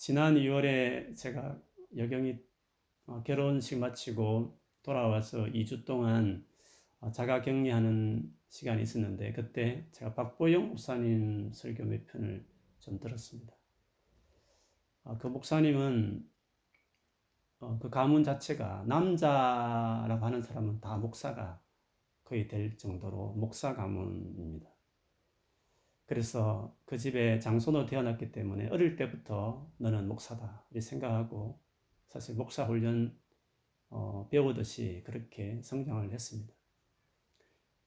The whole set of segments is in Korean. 지난 2월에 제가 여경이 결혼식 마치고 돌아와서 2주 동안 자가격리하는 시간이 있었는데, 그때 제가 박보영 목사님 설교 몇 편을 좀 들었습니다. 그 목사님은 그 가문 자체가 남자라고 하는 사람은 다 목사가 거의 될 정도로 목사 가문입니다. 그래서 그 집에 장손으로 태어났기 때문에 어릴 때부터 너는 목사다 이렇게 생각하고, 사실 목사 훈련 배우듯이 그렇게 성장을 했습니다.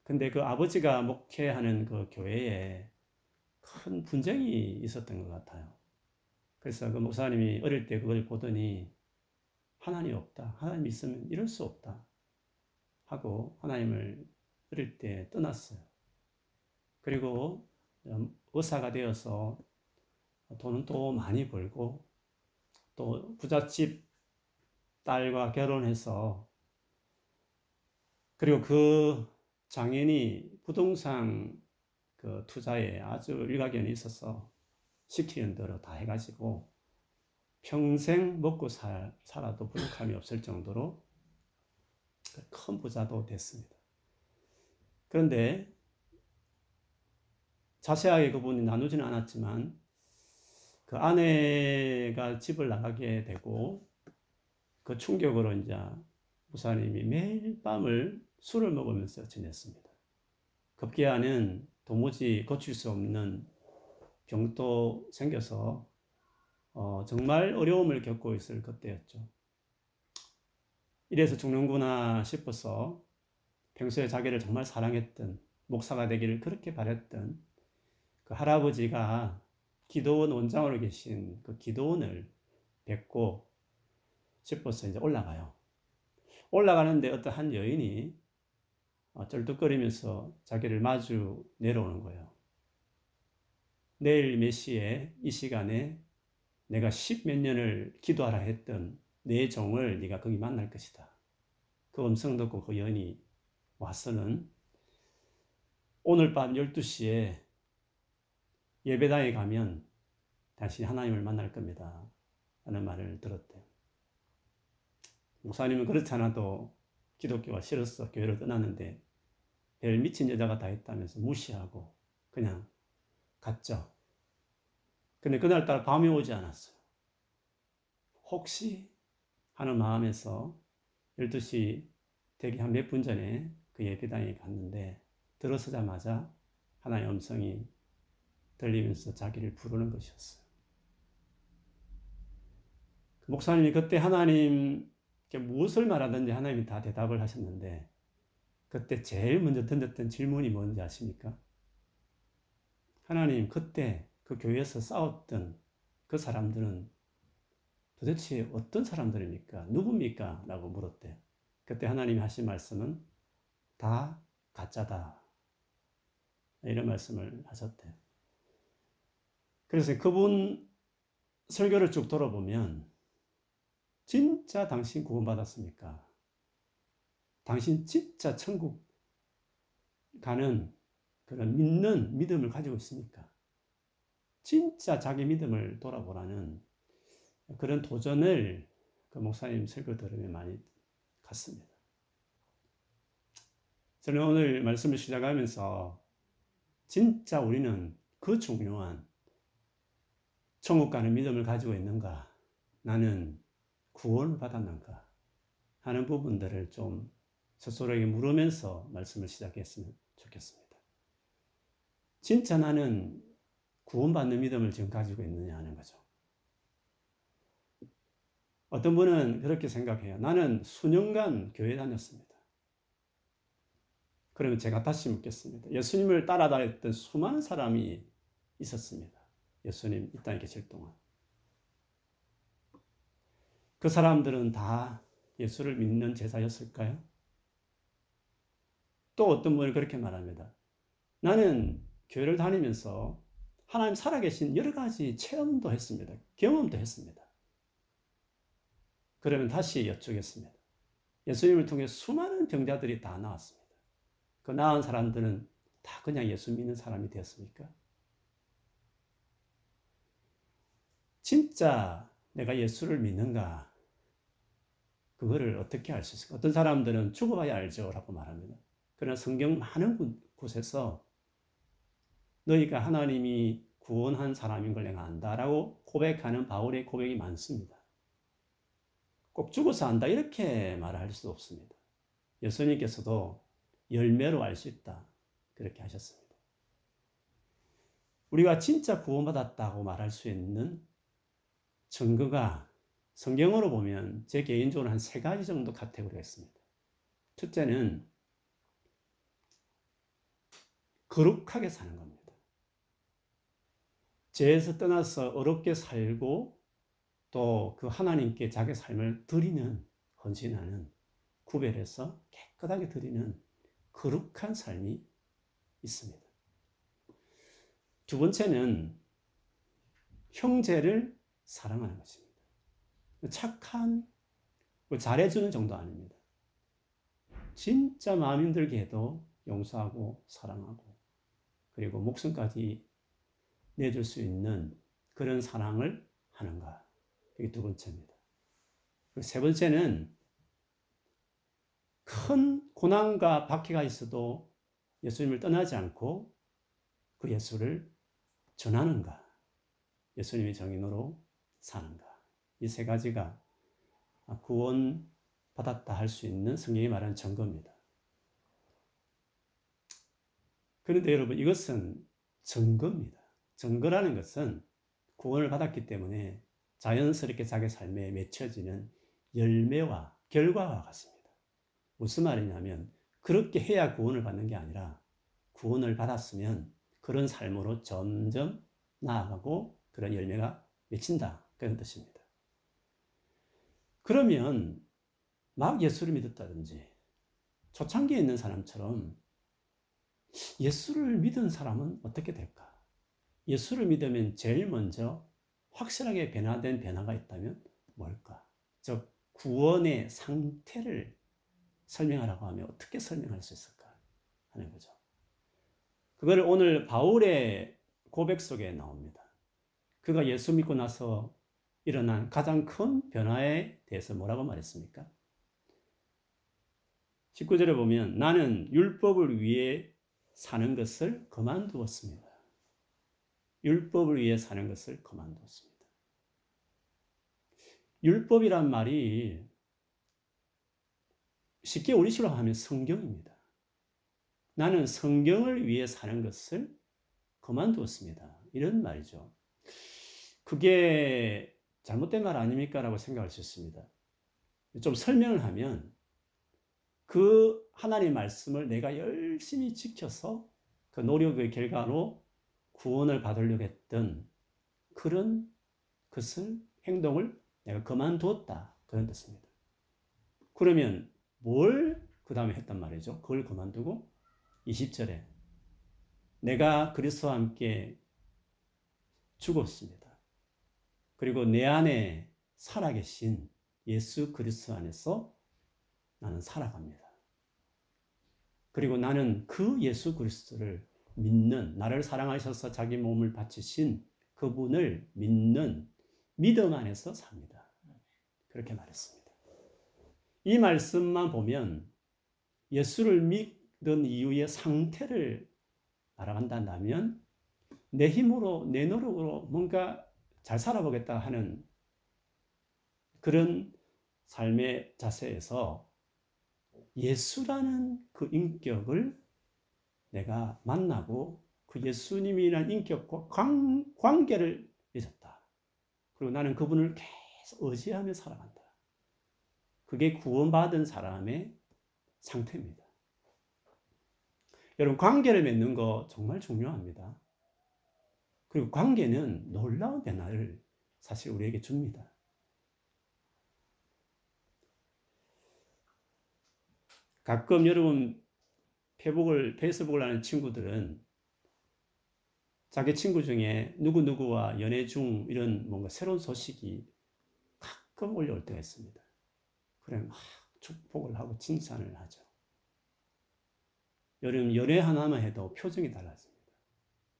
근데 그 아버지가 목회하는 그 교회에 큰 분쟁이 있었던 것 같아요. 그래서 그 목사님이 어릴 때 그걸 보더니 하나님 없다, 하나님 있으면 이럴 수 없다 하고 하나님을 어릴 때 떠났어요. 그리고 의사가 되어서 돈은 또 많이 벌고 또 부잣집 딸과 결혼해서, 그리고 그 장인이 부동산 그 투자에 아주 일가견이 있어서 시키는 대로 다 해가지고 평생 먹고 살아도 부족함이 없을 정도로 큰 부자도 됐습니다. 그런데 자세하게 그분이 나누지는 않았지만 그 아내가 집을 나가게 되고, 그 충격으로 이제 목사님이 매일 밤을 술을 먹으면서 지냈습니다. 급기야는 도무지 고칠 수 없는 병도 생겨서 정말 어려움을 겪고 있을 그때였죠. 이래서 죽는구나 싶어서 평소에 자기를 정말 사랑했던, 목사가 되기를 그렇게 바랬던 그 할아버지가 기도원 원장으로 계신 그 기도원을 뵙고 싶어서 이제 올라가요. 올라가는데 어떤 한 여인이 쩔뚝거리면서 자기를 마주 내려오는 거예요. 내일 몇 시에 이 시간에 내가 십몇 년을 기도하라 했던 내 종을 네가 거기 만날 것이다. 그 음성 듣고 그 여인이 와서는 오늘 밤 12시에 예배당에 가면 다시 하나님을 만날 겁니다 라는 말을 들었대요. 목사님은 그렇지 않아도 기독교가 싫어서 교회를 떠났는데 별 미친 여자가 다 있다면서 무시하고 그냥 갔죠. 근데 그날따라 밤이 오지 않았어요. 혹시 하는 마음에서 12시 대기 한 몇 분 전에 그 예배당에 갔는데 들어서자마자 하나의 음성이 들리면서 자기를 부르는 것이었어요. 목사님이 그때 하나님께 무엇을 말하든지 하나님이 다 대답을 하셨는데, 그때 제일 먼저 던졌던 질문이 뭔지 아십니까? 하나님, 그때 그 교회에서 싸웠던 그 사람들은 도대체 어떤 사람들입니까? 누굽니까? 라고 물었대요. 그때 하나님이 하신 말씀은 다 가짜다 이런 말씀을 하셨대요. 그래서 그분 설교를 쭉 돌아보면, 진짜 당신 구원받았습니까? 당신 진짜 천국 가는 그런 믿는 믿음을 가지고 있습니까? 진짜 자기 믿음을 돌아보라는 그런 도전을 그 목사님 설교 들으며 많이 갔습니다. 저는 오늘 말씀을 시작하면서 진짜 우리는 그 중요한 천국 가는 믿음을 가지고 있는가, 나는 구원을 받았는가 하는 부분들을 좀 스스로에게 물으면서 말씀을 시작했으면 좋겠습니다. 진짜 나는 구원받는 믿음을 지금 가지고 있느냐 하는 거죠. 어떤 분은 그렇게 생각해요. 나는 수년간 교회 다녔습니다. 그러면 제가 다시 묻겠습니다. 예수님을 따라다녔던 수많은 사람이 있었습니다. 예수님 이 땅에 계실 동안. 그 사람들은 다 예수를 믿는 제자였을까요? 또 어떤 분은 그렇게 말합니다. 나는 교회를 다니면서 하나님 살아계신 여러 가지 체험도 했습니다. 경험도 했습니다. 그러면 다시 여쭙겠습니다. 예수님을 통해 수많은 병자들이 다 나왔습니다. 그 나은 사람들은 다 그냥 예수 믿는 사람이 되었습니까? 진짜 내가 예수를 믿는가? 그거를 어떻게 알 수 있을까? 어떤 사람들은 죽어봐야 알죠 라고 말합니다. 그러나 성경 많은 곳에서 너희가 하나님이 구원한 사람인 걸 내가 안다라고 고백하는 바울의 고백이 많습니다. 꼭 죽어서 안다 이렇게 말할 수도 없습니다. 예수님께서도 열매로 알 수 있다 그렇게 하셨습니다. 우리가 진짜 구원받았다고 말할 수 있는 증거가 성경으로 보면 제 개인적으로 한 3가지 정도 카테고리가 있습니다. 첫째는 거룩하게 사는 겁니다. 죄에서 떠나서 어렵게 살고 또 그 하나님께 자기 삶을 드리는, 헌신하는, 구별해서 깨끗하게 드리는 거룩한 삶이 있습니다. 두 번째는 형제를 사랑하는 것입니다. 착한, 잘해주는 정도 아닙니다. 진짜 마음 힘들게 해도 용서하고 사랑하고 그리고 목숨까지 내줄 수 있는 그런 사랑을 하는가. 이게 두 번째입니다. 그리고 세 번째는 큰 고난과 박해가 있어도 예수님을 떠나지 않고 그 예수를 전하는가. 예수님의 정인으로 사는가. 이 3가지가 구원 받았다 할 수 있는 성경이 말하는 증거입니다. 그런데 여러분, 이것은 증거입니다. 증거라는 것은 구원을 받았기 때문에 자연스럽게 자기 삶에 맺혀지는 열매와 결과와 같습니다. 무슨 말이냐면 그렇게 해야 구원을 받는 게 아니라 구원을 받았으면 그런 삶으로 점점 나아가고 그런 열매가 맺힌다 그런 뜻입니다. 그러면 막 예수를 믿었다든지 초창기에 있는 사람처럼 예수를 믿은 사람은 어떻게 될까? 예수를 믿으면 제일 먼저 확실하게 변화된 변화가 있다면 뭘까? 즉 구원의 상태를 설명하라고 하면 어떻게 설명할 수 있을까 하는 거죠. 그걸 오늘 바울의 고백 속에 나옵니다. 그가 예수 믿고 나서 일어난 가장 큰 변화에 대해서 뭐라고 말했습니까? 19절에 보면 나는 율법을 위해 사는 것을 그만두었습니다. 율법을 위해 사는 것을 그만두었습니다. 율법이란 말이 쉽게 우리식으로 하면 성경입니다. 나는 성경을 위해 사는 것을 그만두었습니다. 이런 말이죠. 그게 잘못된 말 아닙니까? 라고 생각할 수 있습니다. 좀 설명을 하면 그 하나님의 말씀을 내가 열심히 지켜서 그 노력의 결과로 구원을 받으려고 했던 그런 것을, 행동을 내가 그만두었다 그런 뜻입니다. 그러면 뭘 그 다음에 했단 말이죠. 그걸 그만두고 20절에 내가 그리스도와 함께 죽었습니다. 그리고 내 안에 살아계신 예수 그리스도 안에서 나는 살아갑니다. 그리고 나는 그 예수 그리스도를 믿는, 나를 사랑하셔서 자기 몸을 바치신 그분을 믿는 믿음 안에서 삽니다. 그렇게 말했습니다. 이 말씀만 보면 예수를 믿은 이후의 상태를 알아간다면 내 힘으로, 내 노력으로 뭔가 잘 살아보겠다 하는 그런 삶의 자세에서 예수라는 그 인격을 내가 만나고 그 예수님이라는 인격과 관계를 맺었다. 그리고 나는 그분을 계속 의지하며 살아간다. 그게 구원받은 사람의 상태입니다. 여러분, 관계를 맺는 거 정말 중요합니다. 그리고 관계는 놀라운 변화를 사실 우리에게 줍니다. 가끔 여러분 페이스북을 하는 친구들은 자기 친구 중에 누구누구와 연애 중 이런 뭔가 새로운 소식이 가끔 올려올 때가 있습니다. 그럼 막 축복을 하고 칭찬을 하죠. 여러분, 연애 하나만 해도 표정이 달라집니다.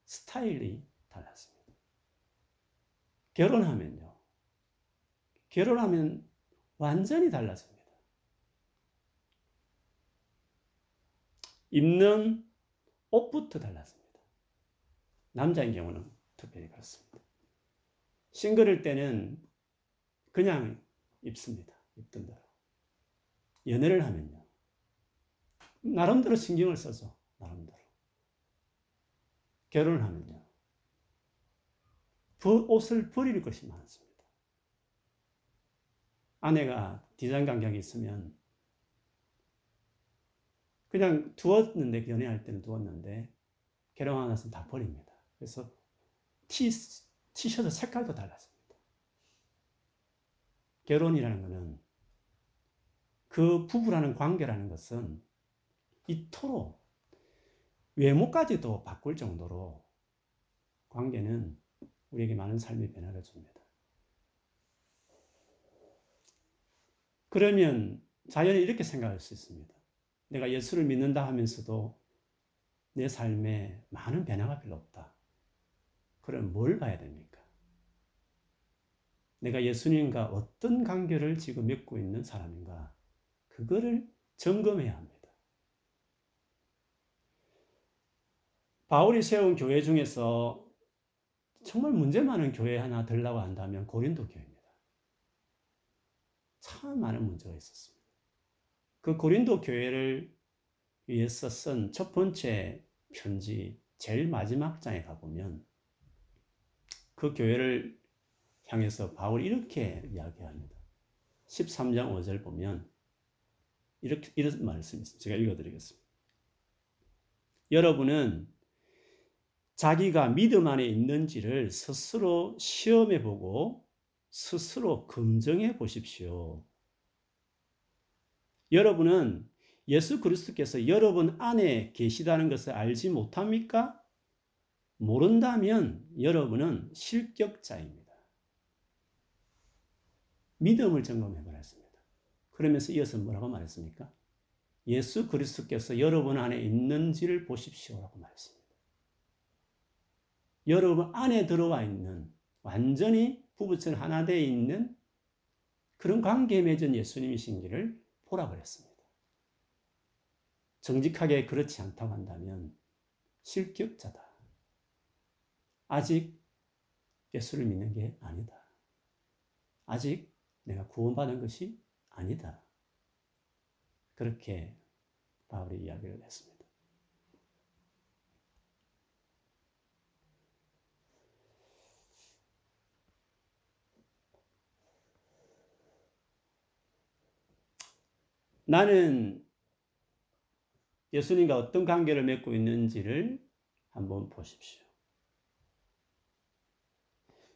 스타일이 달랐습니다. 결혼하면요, 결혼하면 완전히 달라집니다. 입는 옷부터 달라집니다. 남자인 경우는 특별히 그렇습니다. 싱글일 때는 그냥 입습니다. 입던 대로. 연애를 하면요. 나름대로 신경을 써서 나름대로. 결혼을 하면요. 그 옷을 버릴 것이 많습니다. 아내가 디자인 감각이 있으면 그냥 두었는데, 연애할 때는 두었는데 결혼하고 나서는 다 버립니다. 그래서 티셔츠 색깔도 달랐습니다. 결혼이라는 것은, 그 부부라는 관계라는 것은 이토록 외모까지도 바꿀 정도로 관계는 우리에게 많은 삶의 변화를 줍니다. 그러면 자연히 이렇게 생각할 수 있습니다. 내가 예수를 믿는다 하면서도 내 삶에 많은 변화가 별로 없다. 그럼 뭘 봐야 됩니까? 내가 예수님과 어떤 관계를 지금 맺고 있는 사람인가? 그거를 점검해야 합니다. 바울이 세운 교회 중에서 정말 문제 많은 교회 하나 들라고 한다면 고린도 교회입니다. 참 많은 문제가 있었습니다. 그 고린도 교회를 위해서 쓴 첫 번째 편지 제일 마지막 장에 가보면 그 교회를 향해서 바울이 이렇게 이야기합니다. 13장 5절 보면 이런 말씀이 있습니다. 제가 읽어드리겠습니다. 여러분은 자기가 믿음 안에 있는지를 스스로 시험해 보고 스스로 검증해 보십시오. 여러분은 예수 그리스도께서 여러분 안에 계시다는 것을 알지 못합니까? 모른다면 여러분은 실격자입니다. 믿음을 점검해 보았습니다. 그러면서 이어서 뭐라고 말했습니까? 예수 그리스도께서 여러분 안에 있는지를 보십시오라고 말했습니다. 여러분 안에 들어와 있는, 완전히 부부처럼 하나 되어 있는 그런 관계에 맺은 예수님이신지를 보라 그랬습니다. 정직하게 그렇지 않다고 한다면 실격자다. 아직 예수를 믿는 게 아니다. 아직 내가 구원받은 것이 아니다. 그렇게 바울이 이야기를 했습니다. 나는 예수님과 어떤 관계를 맺고 있는지를 한번 보십시오.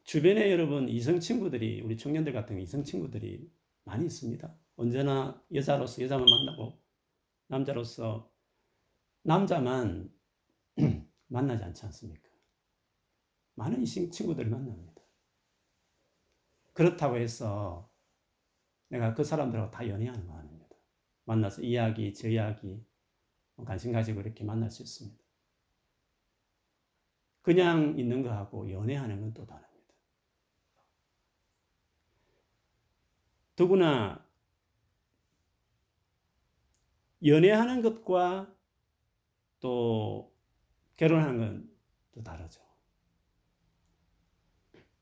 주변에 여러분 이성 친구들이, 우리 청년들 같은 이성 친구들이 많이 있습니다. 언제나 여자로서 여자만 만나고 남자로서 남자만 만나지 않지 않습니까? 많은 이성 친구들을 만납니다. 그렇다고 해서 내가 그 사람들하고 다 연애하는 거 아닙니다. 만나서 이야기, 저 이야기, 관심 가지고 이렇게 만날 수 있습니다. 그냥 있는 거하고 연애하는 건 또 다릅니다. 더구나 연애하는 것과 또 결혼하는 건 또 다르죠.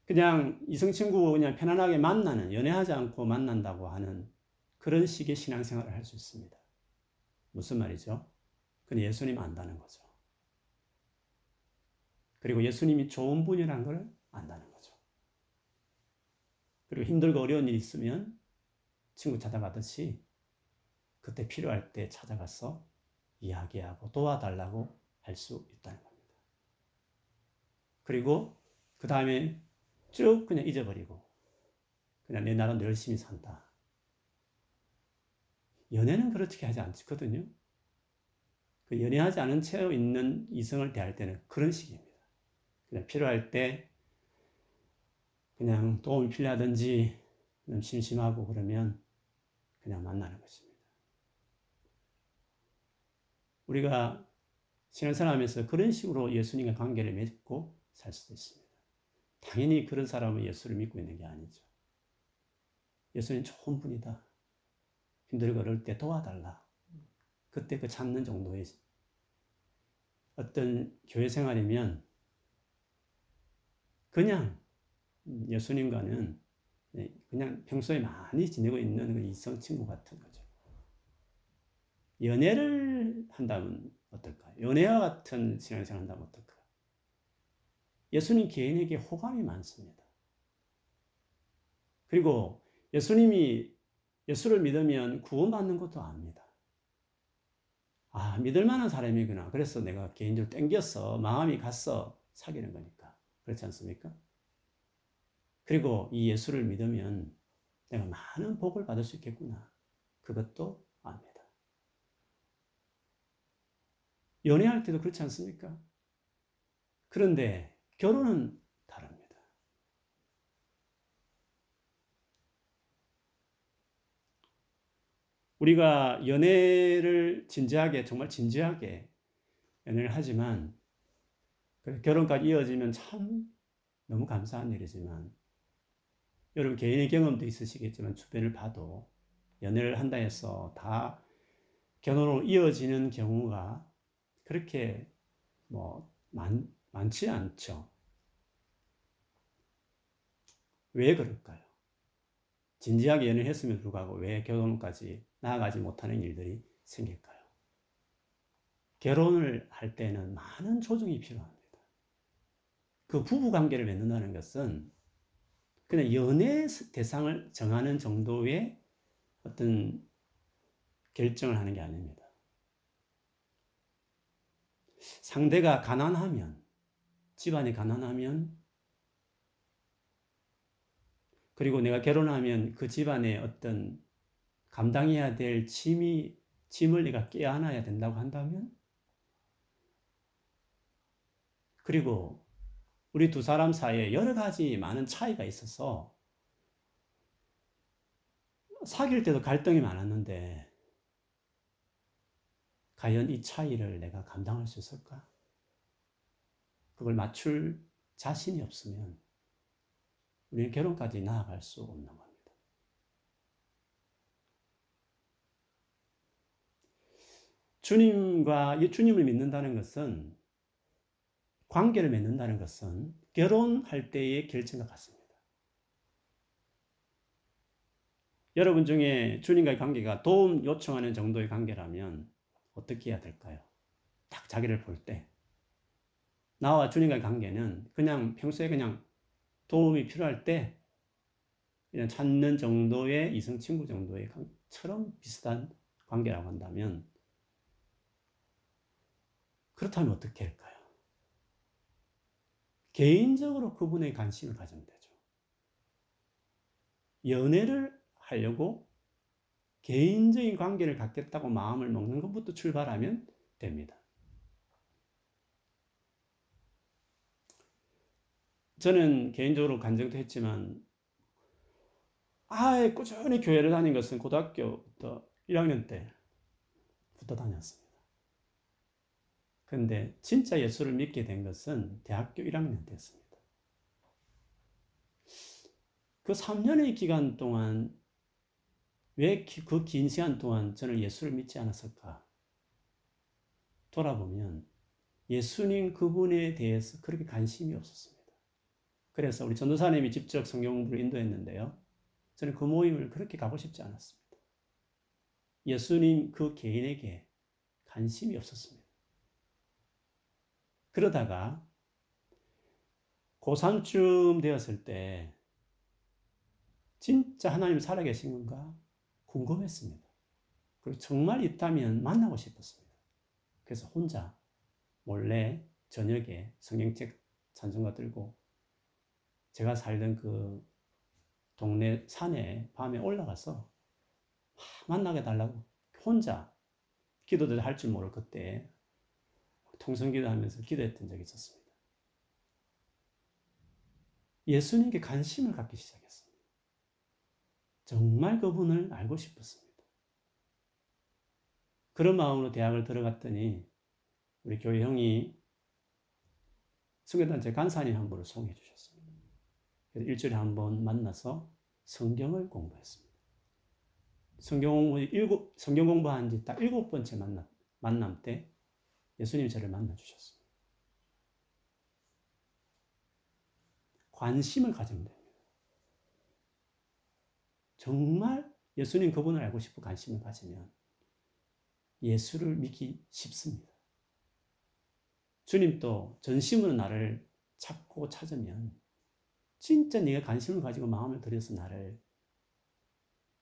그냥 이성 친구고 그냥 편안하게 만나는, 연애하지 않고 만난다고 하는 그런 식의 신앙생활을 할 수 있습니다. 무슨 말이죠? 근데 예수님 안다는 거죠. 그리고 예수님이 좋은 분이라는 걸 안다는 거죠. 그리고 힘들고 어려운 일이 있으면 친구 찾아가듯이 그때 필요할 때 찾아가서 이야기하고 도와달라고 할 수 있다는 겁니다. 그리고 그 다음에 쭉 그냥 잊어버리고 그냥 내 나름대로 열심히 산다. 연애는 그렇게 하지 않거든요. 그 연애하지 않은 채로 있는 이성을 대할 때는 그런 식입니다. 그냥 필요할 때 그냥 도움이 필요하든지 좀 심심하고 그러면 그냥 만나는 것입니다. 우리가 신앙생활하면서 그런 식으로 예수님과 관계를 맺고 살 수도 있습니다. 당연히 그런 사람은 예수를 믿고 있는 게 아니죠. 예수님 좋은 분이다. 힘들고 어려울 때 도와달라. 그때 그 참는 정도의 어떤 교회 생활이면 그냥 예수님과는 그냥 평소에 많이 지내고 있는 그 이성 친구 같은 거죠. 연애를 한다면 어떨까요? 연애와 같은 신앙생활을 한다면 어떨까요? 예수님 개인에게 호감이 많습니다. 그리고 예수님이 예수를 믿으면 구원받는 것도 압니다. 아, 믿을 만한 사람이구나. 그래서 내가 개인적으로 땡겨서 마음이 갔어 사귀는 거니까. 그렇지 않습니까? 그리고 이 예수를 믿으면 내가 많은 복을 받을 수 있겠구나. 그것도 압니다. 연애할 때도 그렇지 않습니까? 그런데 결혼은 다릅니다. 우리가 연애를 진지하게, 정말 진지하게 연애를 하지만 결혼까지 이어지면 참 너무 감사한 일이지만 여러분 개인의 경험도 있으시겠지만 주변을 봐도 연애를 한다 해서 다 결혼으로 이어지는 경우가 그렇게 많지 않죠. 왜 그럴까요? 진지하게 연애를 했음에도 불구하고 왜 결혼까지 나아가지 못하는 일들이 생길까요? 결혼을 할 때는 많은 조정이 필요합니다. 그 부부관계를 맺는다는 것은 그냥 연애 대상을 정하는 정도의 어떤 결정을 하는 게 아닙니다. 상대가 가난하면, 집안이 가난하면, 그리고 내가 결혼하면 그 집안에 어떤 감당해야 될 짐을 내가 껴안아야 된다고 한다면, 그리고 우리 두 사람 사이에 여러 가지 많은 차이가 있어서 사귈 때도 갈등이 많았는데 과연 이 차이를 내가 감당할 수 있을까? 그걸 맞출 자신이 없으면 우리는 결혼까지 나아갈 수 없는 겁니다. 주님을 믿는다는 것은, 관계를 맺는다는 것은 결혼할 때의 결정과 같습니다. 여러분 중에 주님과의 관계가 도움 요청하는 정도의 관계라면 어떻게 해야 될까요? 딱 자기를 볼 때 나와 주님과의 관계는 그냥 평소에 그냥 도움이 필요할 때 그냥 찾는 정도의 이성 친구 정도의 처럼 비슷한 관계라고 한다면 그렇다면 어떻게 할까요? 개인적으로 그분의 관심을 가지면 되죠. 연애를 하려고 개인적인 관계를 갖겠다고 마음을 먹는 것부터 출발하면 됩니다. 저는 개인적으로 간증도 했지만 아예 꾸준히 교회를 다닌 것은 고등학교부터 1학년 때부터 다녔습니다. 그런데 진짜 예수를 믿게 된 것은 대학교 1학년 때였습니다. 그 3년의 기간 동안 왜 그 긴 시간 동안 저는 예수를 믿지 않았을까? 돌아보면 예수님 그분에 대해서 그렇게 관심이 없었습니다. 그래서 우리 전도사님이 직접 성경 공부를 인도했는데요. 저는 그 모임을 그렇게 가고 싶지 않았습니다. 예수님 그 개인에게 관심이 없었습니다. 그러다가 고3쯤 되었을 때 진짜 하나님 살아계신 건가? 궁금했습니다. 그리고 정말 있다면 만나고 싶었습니다. 그래서 혼자 몰래 저녁에 성경책 찬송가 들고 제가 살던 그 동네 산에 밤에 올라가서 만나게 달라고 혼자 기도도 할 줄 모를 그때 통성기도 하면서 기도했던 적이 있었습니다. 예수님께 관심을 갖기 시작했습니다. 정말 그분을 알고 싶었습니다. 그런 마음으로 대학을 들어갔더니 우리 교회 형이 성교단체 간사님 한 분을 소개해 주셨습니다. 그래서 일주일에 한 번 만나서 성경을 공부했습니다. 성경 공부한 지 딱 7번째 만남 때 예수님이 저를 만나주셨습니다. 관심을 가지면 됩니다. 정말 예수님 그분을 알고 싶고 관심을 가지면 예수를 믿기 쉽습니다. 주님도 전심으로 나를 찾고 찾으면 진짜 네가 관심을 가지고 마음을 들여서 나를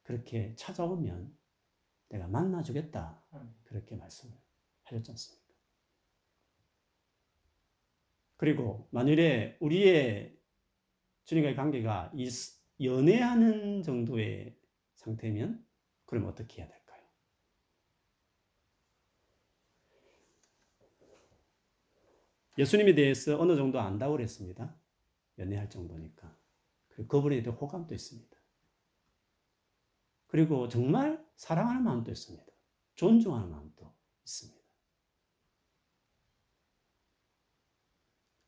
그렇게 찾아오면 내가 만나주겠다. 그렇게 말씀을 하셨지 않습니까? 그리고 만일에 우리의 주님과의 관계가 연애하는 정도의 상태면 그럼 어떻게 해야 될까요? 예수님에 대해서 어느 정도 안다고 그랬습니다. 연애할 정도니까. 그리고 그분에 대한 호감도 있습니다. 그리고 정말 사랑하는 마음도 있습니다. 존중하는 마음도 있습니다.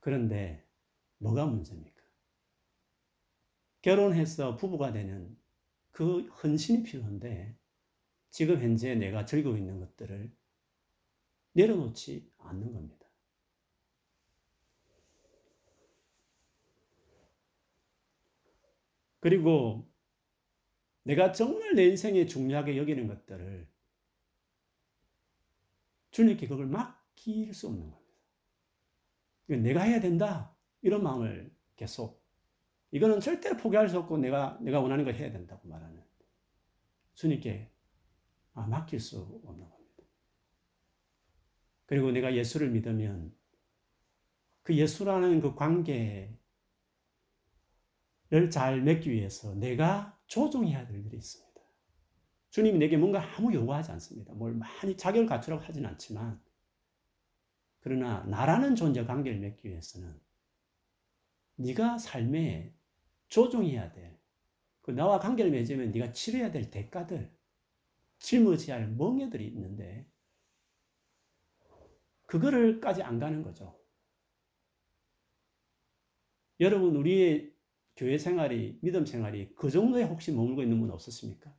그런데 뭐가 문제입니까? 결혼해서 부부가 되는 그 헌신이 필요한데 지금 현재 내가 즐기고 있는 것들을 내려놓지 않는 겁니다. 그리고 내가 정말 내 인생에 중요하게 여기는 것들을 주님께 그걸 맡길 수 없는 겁니다. 내가 해야 된다 이런 마음을 계속 이거는 절대로 포기할 수 없고 내가 원하는 걸 해야 된다고 말하는 주님께 맡길 수 없는 겁니다. 그리고 내가 예수를 믿으면 그 예수라는 그 관계를 잘 맺기 위해서 내가 조정해야 될 일이 있습니다. 주님이 내게 뭔가 아무 요구하지 않습니다. 뭘 많이 자격을 갖추라고 하진 않지만 그러나 나라는 존재 관계를 맺기 위해서는 네가 삶에 조종해야 될, 그 나와 관계를 맺으면 네가 치러야 될 대가들, 짊어져야 할 멍에들이 있는데 그거를까지 안 가는 거죠. 여러분, 우리의 교회 생활이, 믿음 생활이 그 정도에 혹시 머물고 있는 분 없었습니까?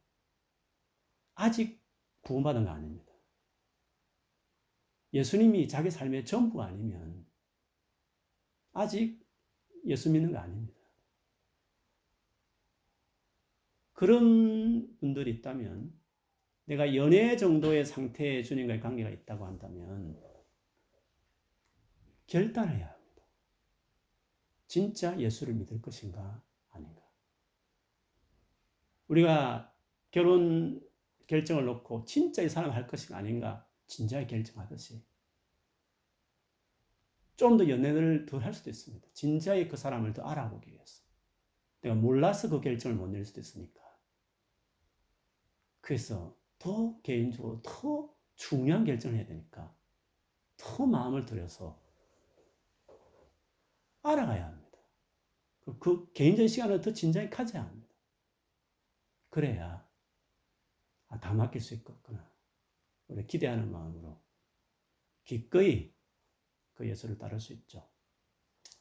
아직 구원받은 거 아닙니다. 예수님이 자기 삶의 전부가 아니면 아직 예수 믿는 거 아닙니다. 그런 분들이 있다면, 내가 연애 정도의 상태의 주님과의 관계가 있다고 한다면 결단을 해야 합니다. 진짜 예수를 믿을 것인가 아닌가. 우리가 결혼 결정을 놓고 진짜 이 사람 할 것인가 아닌가 진지하게 결정하듯이 좀 더 연애를 덜 할 수도 있습니다. 진지하게 그 사람을 더 알아보기 위해서. 내가 몰라서 그 결정을 못 내릴 수도 있으니까. 그래서 더 개인적으로 더 중요한 결정을 해야 되니까 더 마음을 들여서 알아가야 합니다. 그 개인적인 시간을 더 진지하게 가져야 합니다. 그래야 다 맡길 수 있겠구나. 우리 기대하는 마음으로 기꺼이 그 예수를 따를 수 있죠.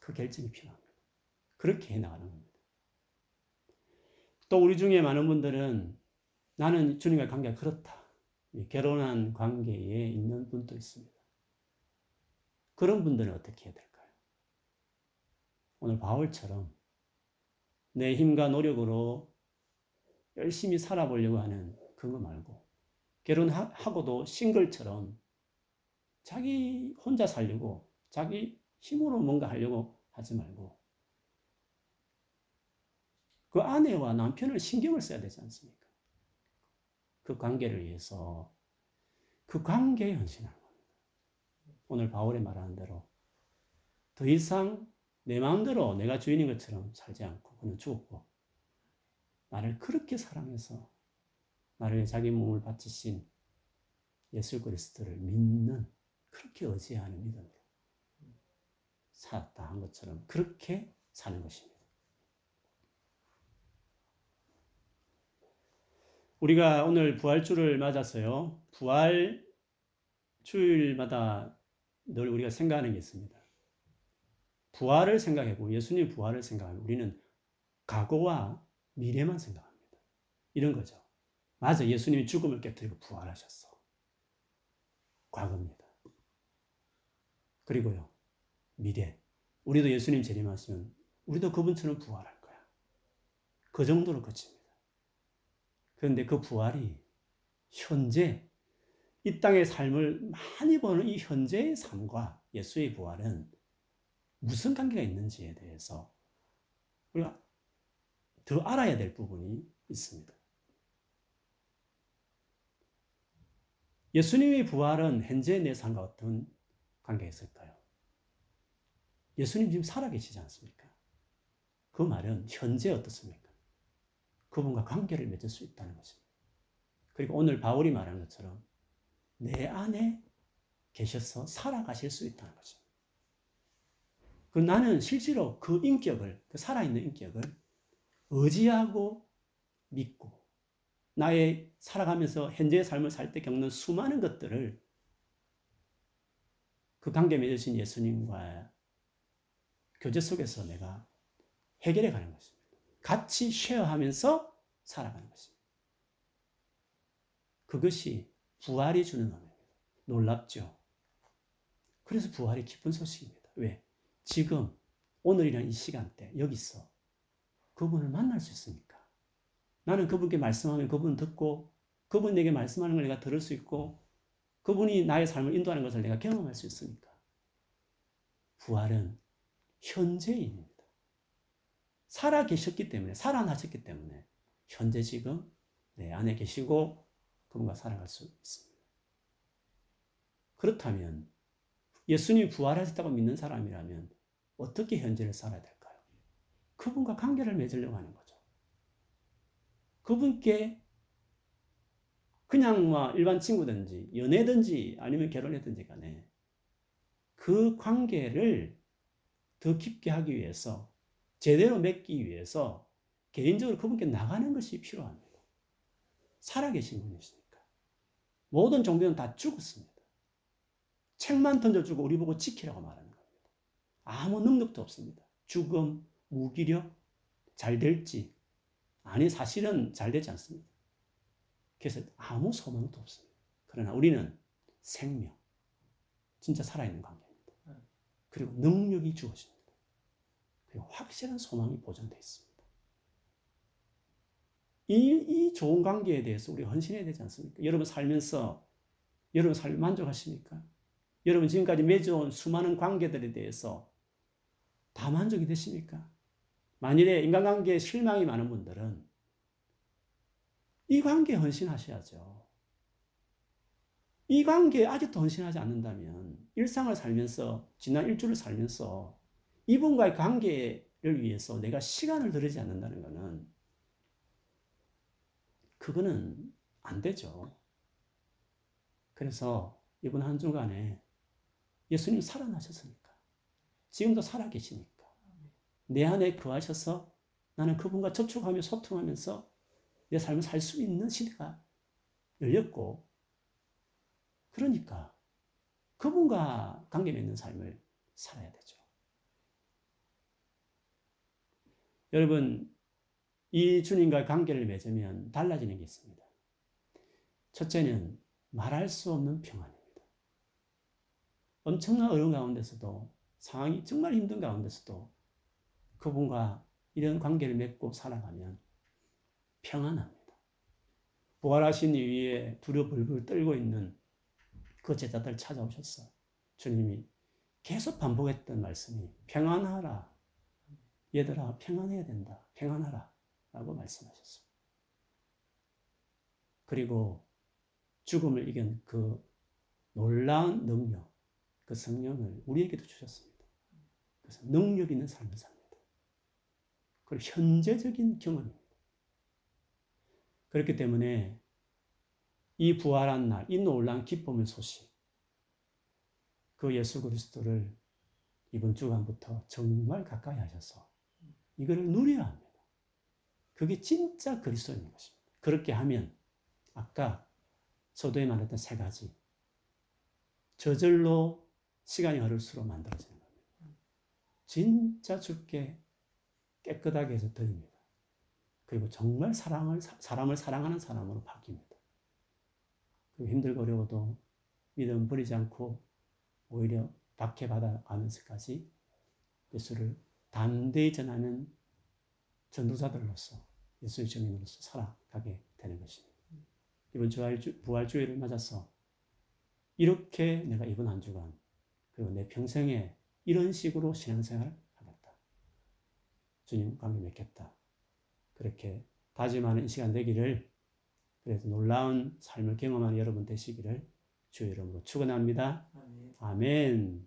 그 결정이 필요합니다. 그렇게 해나가는 겁니다. 또 우리 중에 많은 분들은 나는 주님과의 관계가 그렇다. 결혼한 관계에 있는 분도 있습니다. 그런 분들은 어떻게 해야 될까요? 오늘 바울처럼 내 힘과 노력으로 열심히 살아보려고 하는 그거 말고 결혼하고도 싱글처럼 자기 혼자 살려고 자기 힘으로 뭔가 하려고 하지 말고 그 아내와 남편을 신경을 써야 되지 않습니까? 그 관계를 위해서 그 관계에 헌신하는 겁니다. 오늘 바울이 말하는 대로 더 이상 내 마음대로 내가 주인인 것처럼 살지 않고 그는 죽었고 나를 그렇게 사랑해서 나를 자기 몸을 바치신 예수 그리스도를 믿는 그렇게 의지하는 믿음으로 살았다 한 것처럼 그렇게 사는 것입니다. 우리가 오늘 부활주를 맞아서요. 부활주일마다 늘 우리가 생각하는 게 있습니다. 부활을 생각하고 예수님 부활을 생각하고 우리는 과거와 미래만 생각합니다. 이런 거죠. 맞아, 예수님이 죽음을 깨뜨리고 부활하셨어. 과거입니다. 그리고요, 미래. 우리도 예수님 재림하시면 우리도 그분처럼 부활할 거야. 그 정도로 끝입니다. 그런데 그 부활이 현재, 이 땅의 삶을 많이 보는 이 현재의 삶과 예수의 부활은 무슨 관계가 있는지에 대해서 우리가 더 알아야 될 부분이 있습니다. 예수님의 부활은 현재 내 삶과 어떤 관계가 있을까요? 예수님 지금 살아계시지 않습니까? 그 말은 현재 어떻습니까? 그분과 관계를 맺을 수 있다는 것입니다. 그리고 오늘 바울이 말한 것처럼 내 안에 계셔서 살아가실 수 있다는 것입니다. 그 나는 실제로 그 인격을, 그 살아있는 인격을 의지하고 믿고 나의 살아가면서 현재의 삶을 살 때 겪는 수많은 것들을 그 관계 맺으신 예수님과 교제 속에서 내가 해결해 가는 것입니다. 같이 쉐어하면서 살아가는 것입니다. 그것이 부활이 주는 은혜입니다. 놀랍죠? 그래서 부활이 기쁜 소식입니다. 왜? 지금 오늘이라는 이 시간대 여기서 그분을 만날 수 있으니까. 나는 그분께 말씀하면 그분은 듣고 그분이 내게 말씀하는 걸 내가 들을 수 있고 그분이 나의 삶을 인도하는 것을 내가 경험할 수 있으니까. 부활은 현재입니다. 살아계셨기 때문에, 살아나셨기 때문에 현재 지금 내 안에 계시고 그분과 살아갈 수 있습니다. 그렇다면 예수님이 부활하셨다고 믿는 사람이라면 어떻게 현재를 살아야 될까요? 그분과 관계를 맺으려고 하는 거죠. 그분께 그냥 뭐 일반 친구든지 연애든지 아니면 결혼이든지 간에 그 관계를 더 깊게 하기 위해서, 제대로 맺기 위해서 개인적으로 그분께 나가는 것이 필요합니다. 살아계신 분이시니까. 모든 종교는 다 죽었습니다. 책만 던져주고 우리 보고 지키라고 말하는 겁니다. 아무 능력도 없습니다. 죽음, 무기력, 잘 될지. 아니, 사실은 잘 되지 않습니다. 그래서 아무 소망도 없습니다. 그러나 우리는 생명, 진짜 살아있는 관계입니다. 그리고 능력이 주어집니다. 확실한 소망이 보존되어 있습니다. 이 좋은 관계에 대해서 우리가 헌신해야 되지 않습니까? 여러분 살면서 여러분 삶에 만족하십니까? 여러분 지금까지 맺어온 수많은 관계들에 대해서 다 만족이 되십니까? 만일에 인간관계에 실망이 많은 분들은 이 관계에 헌신하셔야죠. 이 관계에 아직도 헌신하지 않는다면 일상을 살면서, 지난 일주를 살면서 이분과의 관계를 위해서 내가 시간을 들이지 않는다는 것은, 그거는 안 되죠. 그래서 이번 한 주간에 예수님 살아나셨으니까, 지금도 살아계시니까 내 안에 거하셔서 나는 그분과 접촉하며 소통하면서 내 삶을 살 수 있는 시대가 열렸고, 그러니까 그분과 관계 맺는 삶을 살아야 되죠. 여러분, 이 주님과의 관계를 맺으면 달라지는 게 있습니다. 첫째는 말할 수 없는 평안입니다. 엄청난 어려운 가운데서도, 상황이 정말 힘든 가운데서도 그분과 이런 관계를 맺고 살아가면 평안합니다. 부활하신 이후에 두려 벌벌 떨고 있는 그 제자들 찾아오셨어. 주님이 계속 반복했던 말씀이 평안하라. 얘들아, 평안해야 된다. 평안하라. 라고 말씀하셨습니다. 그리고 죽음을 이긴 그 놀라운 능력, 그 성령을 우리에게도 주셨습니다. 그래서 능력 있는 삶을 삽니다. 그리고 현재적인 경험입니다. 그렇기 때문에 이 부활한 날, 이 놀라운 기쁨의 소식, 그 예수 그리스도를 이번 주간부터 정말 가까이 하셔서 이거를 누려야 합니다. 그게 진짜 그리스도인 것입니다. 그렇게 하면 아까 서도에 말했던 세 가지, 저절로 시간이 흐를수록 만들어지는 겁니다. 진짜 주께 깨끗하게 해서 드립니다. 그리고 정말 사람을 사랑하는 사람으로 바뀝니다. 그리고 힘들고 어려워도 믿음 버리지 않고 오히려 박해받아가면서까지 예수를 담대히 전하는 전도자들로서, 예수의 증인으로서 살아가게 되는 것입니다. 이번 부활주의를 맞아서 이렇게 내가 이번 한 주간 그리고 내 평생에 이런 식으로 신앙생활을 하겠다, 주님 관계 맺겠다, 그렇게 다짐하는 이 시간 되기를, 그래서 놀라운 삶을 경험하는 여러분 되시기를 주의 이름으로 축원합니다. 아멘.